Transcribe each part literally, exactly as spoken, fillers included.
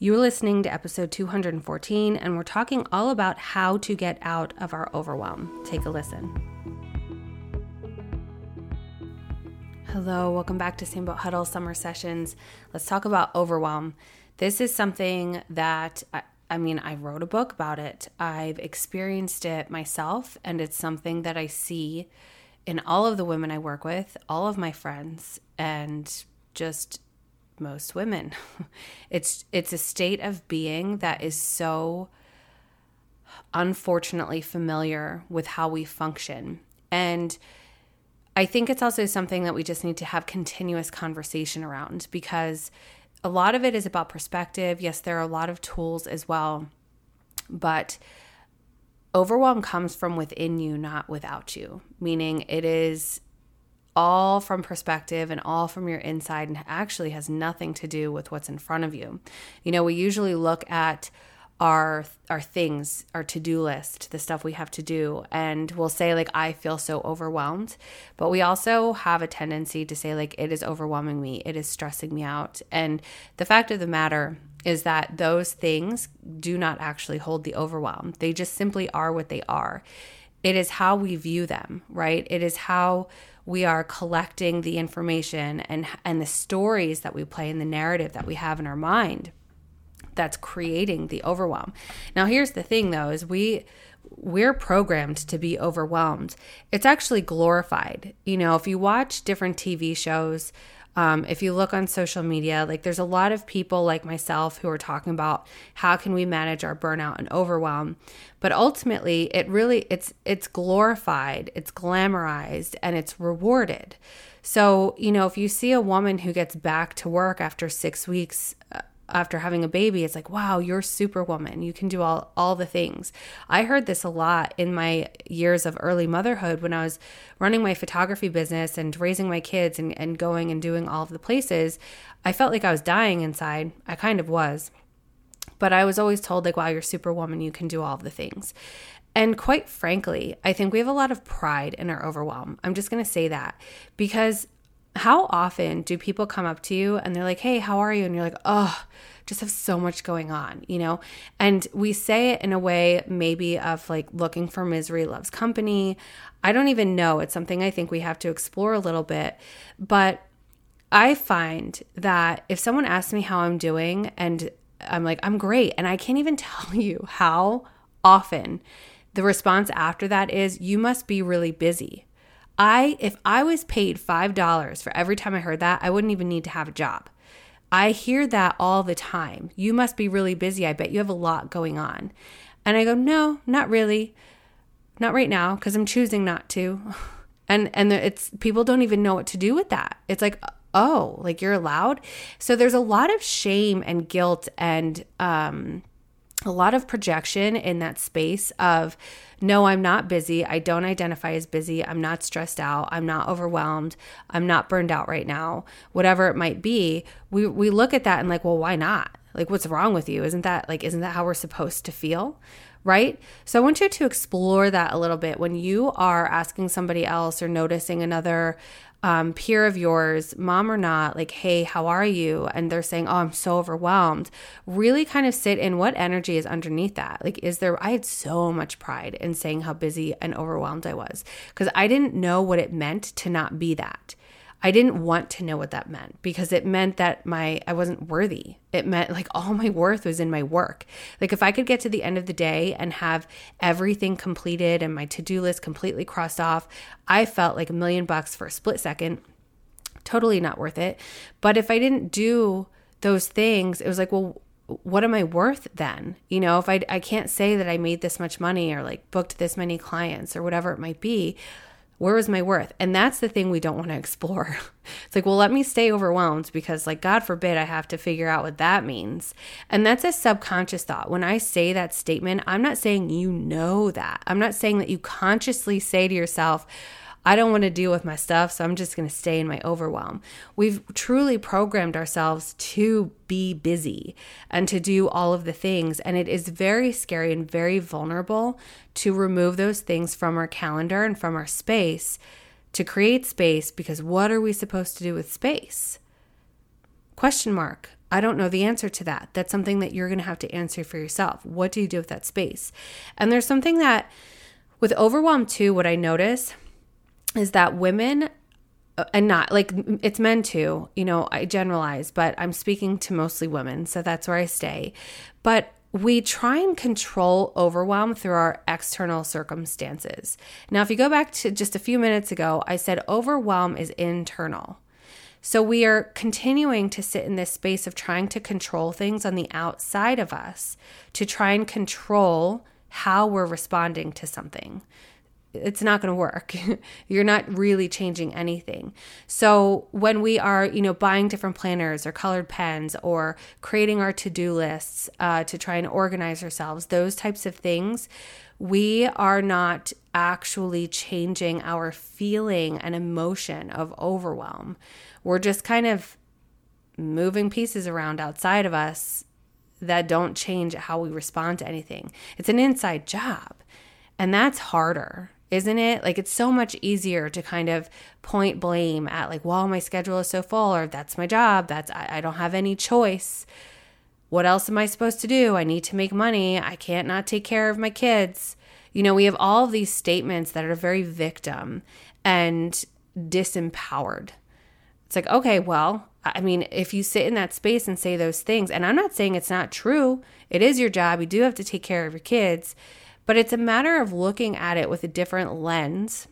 You're listening to episode two hundred fourteen, and we're talking all about how to get out of our overwhelm. Take a listen. Hello, welcome back to Same Boat Huddle Summer Sessions. Let's talk about overwhelm. This is something that, I, I mean, I wrote a book about it. I've experienced it myself, and it's something that I see in all of the women I work with, all of my friends, and just most women. It's it's a state of being that is so unfortunately familiar with how we function. And I think it's also something that we just need to have continuous conversation around, because a lot of it is about perspective. Yes, there are a lot of tools as well, but overwhelm comes from within you, not without you, meaning it is all from perspective and all from your inside, and actually has nothing to do with what's in front of you. You know, we usually look at our our things, our to-do list, the stuff we have to do, and we'll say like, I feel so overwhelmed, but we also have a tendency to say like, it is overwhelming me, it is stressing me out. And the fact of the matter is that those things do not actually hold the overwhelm. They just simply are what they are. It is how we view them, right? It is how we are collecting the information and and the stories that we play and the narrative that we have in our mind that's creating the overwhelm. Now, here's the thing though, is we, we're programmed to be overwhelmed. It's actually glorified. You know, if you watch different T V shows, um, if you look on social media, like there's a lot of people like myself who are talking about how can we manage our burnout and overwhelm. But ultimately it really, it's, it's glorified, it's glamorized, and it's rewarded. So, you know, if you see a woman who gets back to work after six weeks, uh, after having a baby, it's like, wow, you're superwoman. You can do all, all the things. I heard this a lot in my years of early motherhood when I was running my photography business and raising my kids and, and going and doing all of the places. I felt like I was dying inside. I kind of was. But I was always told like, wow, you're superwoman. You can do all of the things. And quite frankly, I think we have a lot of pride in our overwhelm. I'm just going to say that, because how often do people come up to you and they're like, hey, how are you? And you're like, oh, just have so much going on, you know? And we say it in a way maybe of like looking for misery loves company. I don't even know. It's something I think we have to explore a little bit. But I find that if someone asks me how I'm doing and I'm like, I'm great, and I can't even tell you how often the response after that is, you must be really busy. I, if I was paid five dollars for every time I heard that, I wouldn't even need to have a job. I hear that all the time. You must be really busy. I bet you have a lot going on. And I go, no, not really. Not right now, because I'm choosing not to. And and it's, people don't even know what to do with that. It's like, oh, like you're allowed? So there's a lot of shame and guilt and um a lot of projection in that space of, no, I'm not busy. I don't identify as busy. I'm not stressed out. I'm not overwhelmed. I'm not burned out right now. Whatever it might be, we we look at that and like, well, why not? Like, what's wrong with you? Isn't that like, isn't that how we're supposed to feel? Right? So I want you to explore that a little bit when you are asking somebody else or noticing another um, peer of yours, mom or not, like, hey, how are you? And they're saying, oh, I'm so overwhelmed. Really kind of sit in what energy is underneath that. Like, is there, I had so much pride in saying how busy and overwhelmed I was, because I didn't know what it meant to not be that. I didn't want to know what that meant, because it meant that my I wasn't worthy. It meant like all my worth was in my work. Like if I could get to the end of the day and have everything completed and my to-do list completely crossed off, I felt like a million bucks for a split second. Totally not worth it. But if I didn't do those things, it was like, well, what am I worth then? You know, if I, I can't say that I made this much money or like booked this many clients or whatever it might be, where was my worth? And that's the thing we don't want to explore. It's like, well, let me stay overwhelmed because like, God forbid, I have to figure out what that means. And that's a subconscious thought. When I say that statement, I'm not saying you know that. I'm not saying that you consciously say to yourself, I don't want to deal with my stuff, so I'm just going to stay in my overwhelm. We've truly programmed ourselves to be busy and to do all of the things. And it is very scary and very vulnerable to remove those things from our calendar and from our space, to create space, because what are we supposed to do with space? Question mark. I don't know the answer to that. That's something that you're going to have to answer for yourself. What do you do with that space? And there's something that with overwhelm too, what I notice is that women, and not like it's men too, you know, I generalize, but I'm speaking to mostly women. So that's where I stay. But we try and control overwhelm through our external circumstances. Now, if you go back to just a few minutes ago, I said overwhelm is internal. So we are continuing to sit in this space of trying to control things on the outside of us, to try and control how we're responding to something. It's not going to work. You're not really changing anything. So when we are, you know, buying different planners or colored pens or creating our to-do lists uh, to try and organize ourselves, those types of things, we are not actually changing our feeling and emotion of overwhelm. We're just kind of moving pieces around outside of us that don't change how we respond to anything. It's an inside job. And that's harder, isn't it? Like, it's so much easier to kind of point blame at like, well, my schedule is so full, or that's my job. That's, I, I don't have any choice. What else am I supposed to do? I need to make money. I can't not take care of my kids. You know, we have all these statements that are very victim and disempowered. It's like, okay, well, I mean, if you sit in that space and say those things, and I'm not saying it's not true. It is your job. You do have to take care of your kids. But it's a matter of looking at it with a different lens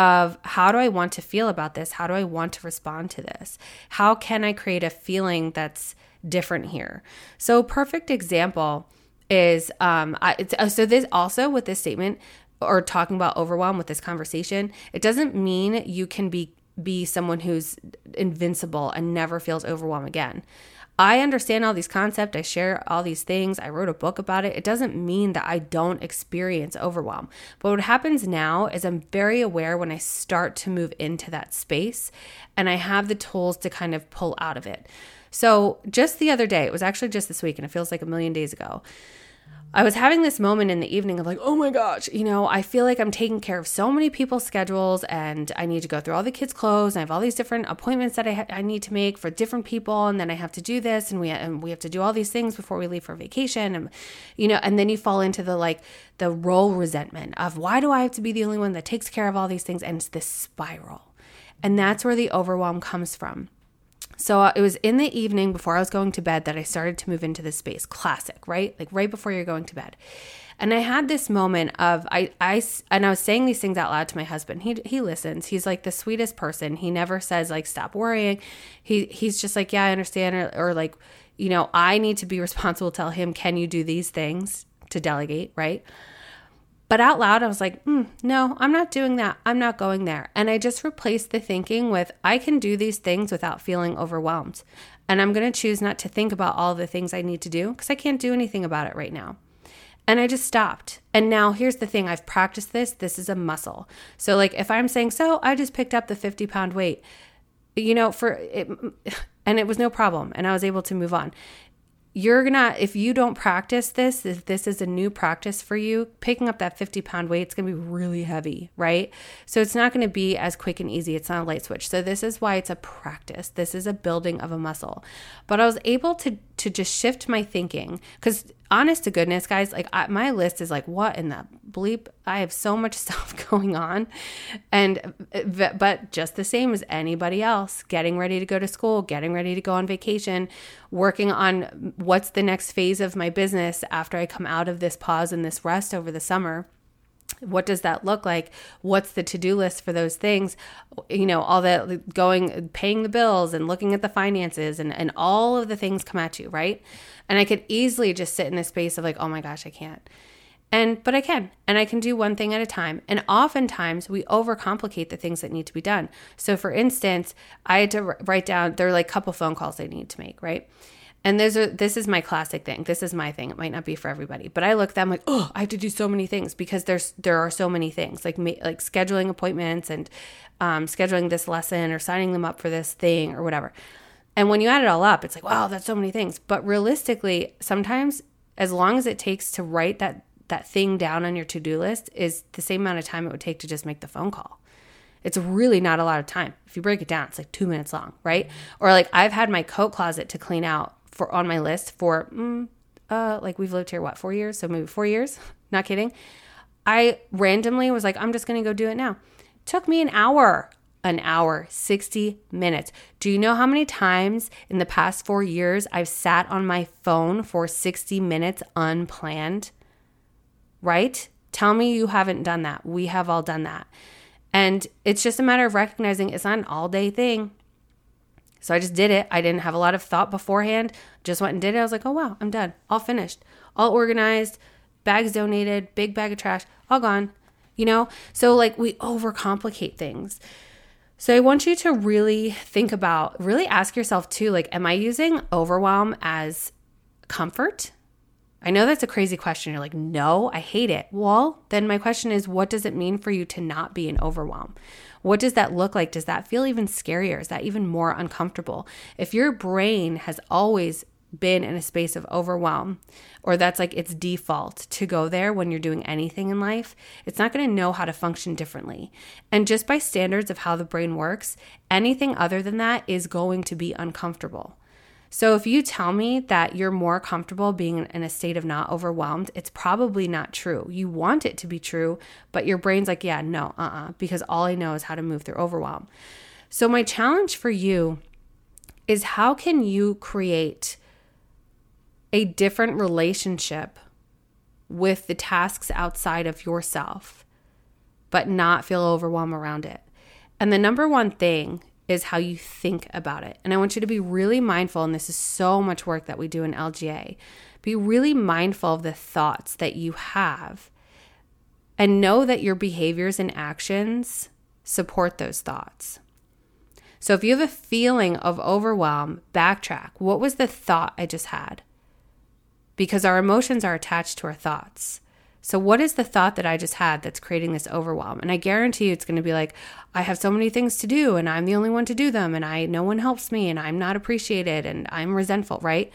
of how do I want to feel about this? How do I want to respond to this? How can I create a feeling that's different here? So perfect example is, um, I, it's, so this also with this statement or talking about overwhelm with this conversation, it doesn't mean you can be, be someone who's invincible and never feels overwhelmed again. I understand all these concepts. I share all these things. I wrote a book about it. It doesn't mean that I don't experience overwhelm. But what happens now is I'm very aware when I start to move into that space and I have the tools to kind of pull out of it. So just the other day, it was actually just this week and it feels like a million days ago, I was having this moment in the evening of like, oh my gosh, you know, I feel like I'm taking care of so many people's schedules and I need to go through all the kids' clothes and I have all these different appointments that I, ha- I need to make for different people. And then I have to do this and we, ha- and we have to do all these things before we leave for vacation. And, you know, and then you fall into the like the role resentment of why do I have to be the only one that takes care of all these things? And it's this spiral. And that's where the overwhelm comes from. So it was in the evening before I was going to bed that I started to move into this space. Classic, right? Like right before you're going to bed. And I had this moment of, I, I, and I was saying these things out loud to my husband. He, he listens. He's like the sweetest person. He never says like, stop worrying. He, he's just like, yeah, I understand. Or, or like, you know, I need to be responsible. Tell him, can you do these things to delegate? Right. But out loud, I was like, mm, no, I'm not doing that. I'm not going there. And I just replaced the thinking with, I can do these things without feeling overwhelmed. And I'm going to choose not to think about all the things I need to do because I can't do anything about it right now. And I just stopped. And now here's the thing. I've practiced this. This is a muscle. So like if I'm saying, so I just picked up the fifty pound weight, you know, for it, and it was no problem. And I was able to move on. You're gonna, if you don't practice this, if this is a new practice for you, picking up that fifty pound weight, it's gonna be really heavy, right? So it's not gonna be as quick and easy. It's not a light switch. So this is why it's a practice. This is a building of a muscle. But I was able to to just shift my thinking because honest to goodness, guys, like I, my list is like, what in the bleep? I have so much stuff going on. And, but just the same as anybody else, getting ready to go to school, getting ready to go on vacation, working on what's the next phase of my business after I come out of this pause and this rest over the summer. What does that look like? What's the to-do list for those things? You know, all that going, paying the bills and looking at the finances and, and all of the things come at you, right? And I could easily just sit in this space of like, oh my gosh, I can't. And, but I can, and I can do one thing at a time. And oftentimes we overcomplicate the things that need to be done. So for instance, I had to write down, there are like a couple phone calls I need to make, right? And those are, this is my classic thing. This is my thing. It might not be for everybody, but I look at them like, oh, I have to do so many things because there's, there are so many things like, ma- like scheduling appointments and um, scheduling this lesson or signing them up for this thing or whatever. And when you add it all up, it's like, wow, that's so many things. But realistically, sometimes as long as it takes to write that, that thing down on your to-do list is the same amount of time it would take to just make the phone call. It's really not a lot of time. If you break it down, it's like two minutes long, right? Or like I've had my coat closet to clean out for on my list for, mm, uh, like we've lived here, what, four years? So maybe four years, not kidding. I randomly was like, I'm just going to go do it now. Took me an hour, an hour, sixty minutes. Do you know how many times in the past four years I've sat on my phone for sixty minutes unplanned, right? Tell me you haven't done that. We have all done that. And it's just a matter of recognizing it's not an all-day thing. So I just did it. I didn't have a lot of thought beforehand. Just went and did it. I was like, oh, wow, I'm done. All finished. All organized. Bags donated. Big bag of trash. All gone. You know? So like we overcomplicate things. So I want you to really think about, really ask yourself too, like, am I using overwhelm as comfort? I know that's a crazy question. You're like, no, I hate it. Well, then my question is, what does it mean for you to not be in overwhelm? What does that look like? Does that feel even scarier? Is that even more uncomfortable? If your brain has always been in a space of overwhelm, or that's like its default to go there when you're doing anything in life, it's not going to know how to function differently. And just by standards of how the brain works, anything other than that is going to be uncomfortable. So if you tell me that you're more comfortable being in a state of not overwhelmed, it's probably not true. You want it to be true, but your brain's like, yeah, no, uh-uh, because all I know is how to move through overwhelm. So my challenge for you is, how can you create a different relationship with the tasks outside of yourself, but not feel overwhelmed around it? And the number one thing is how you think about it. And I want you to be really mindful, and this is so much work that we do in L G A, be really mindful of the thoughts that you have, and know that your behaviors and actions support those thoughts. So if you have a feeling of overwhelm, backtrack. What was the thought I just had? Because our emotions are attached to our thoughts. So what is the thought that I just had that's creating this overwhelm? And I guarantee you it's going to be like, I have so many things to do and I'm the only one to do them and I no one helps me and I'm not appreciated and I'm resentful, right?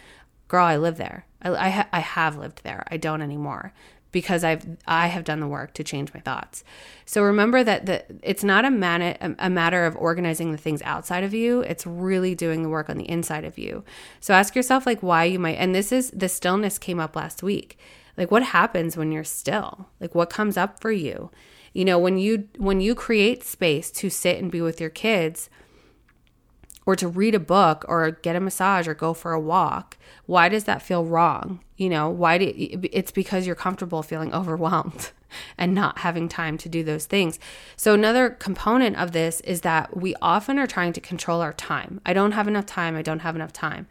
Girl, I live there. I, I, ha- I have lived there. I don't anymore because I've I have done the work to change my thoughts. So remember that the, it's not a, mani- a matter of organizing the things outside of you. It's really doing the work on the inside of you. So ask yourself like why you might, and this is, the stillness came up last week. Like what happens when you're still? Like what comes up for you? You know, when you when you create space to sit and be with your kids or to read a book or get a massage or go for a walk, why does that feel wrong? You know, why do it's because you're comfortable feeling overwhelmed and not having time to do those things. So another component of this is that we often are trying to control our time. I don't have enough time. I don't have enough time.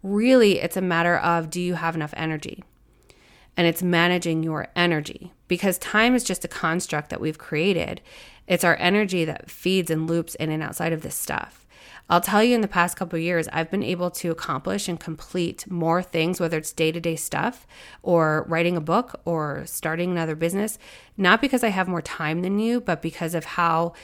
Really, it's a matter of, do you have enough energy? And it's managing your energy, because time is just a construct that we've created. It's our energy that feeds and loops in and outside of this stuff. I'll tell you, in the past couple of years, I've been able to accomplish and complete more things, whether it's day-to-day stuff or writing a book or starting another business, not because I have more time than you, but because of how,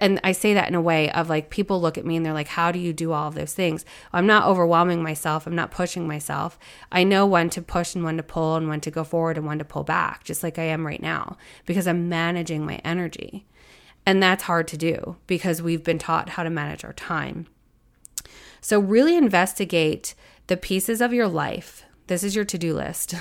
and I say that in a way of like, people look at me and they're like, how do you do all of those things? I'm not overwhelming myself. I'm not pushing myself. I know when to push and when to pull and when to go forward and when to pull back, just like I am right now, because I'm managing my energy. And that's hard to do because we've been taught how to manage our time. So really investigate the pieces of your life. This is your to-do list,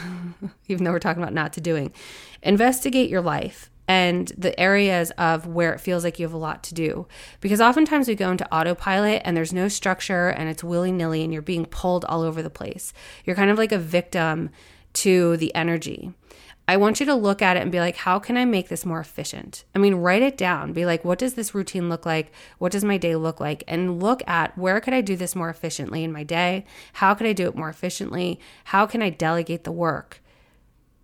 even though we're talking about not to-doing. Investigate your life and the areas of where it feels like you have a lot to do. Because oftentimes we go into autopilot and there's no structure and it's willy-nilly and you're being pulled all over the place. You're kind of like a victim to the energy. I want you to look at it and be like, how can I make this more efficient? I mean, write it down. Be like, what does this routine look like? What does my day look like? And look at, where could I do this more efficiently in my day? How could I do it more efficiently? How can I delegate the work?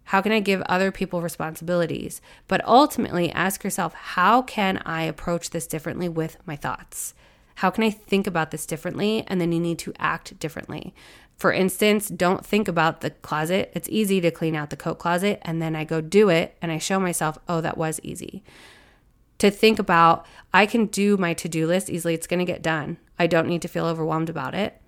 How can I give other people responsibilities? But ultimately, ask yourself, how can I approach this differently with my thoughts? How can I think about this differently? And then you need to act differently. For instance, don't think about the closet. It's easy to clean out the coat closet, and then I go do it, and I show myself, oh, that was easy. To think about, I can do my to-do list easily. It's going to get done. I don't need to feel overwhelmed about it.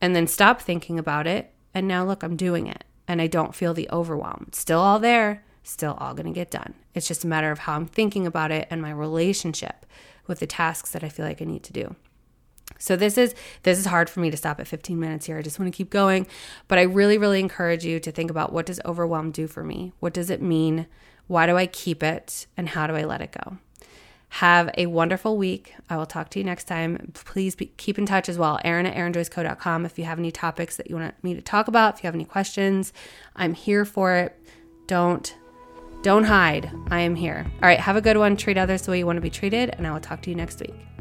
And then stop thinking about it, and now look, I'm doing it. And I don't feel the overwhelm. It's still all there, still all going to get done. It's just a matter of how I'm thinking about it and my relationship with the tasks that I feel like I need to do. So this is this is hard for me to stop at fifteen minutes here. I just want to keep going. But I really, really encourage you to think about, what does overwhelm do for me? What does it mean? Why do I keep it? And how do I let it go? Have a wonderful week. I will talk to you next time. Please be, keep in touch as well. Erin at Erin Joyce Co dot com if you have any topics that you want me to talk about, if you have any questions. I'm here for it. Don't, don't hide. I am here. All right, have a good one. Treat others the way you want to be treated, and I will talk to you next week.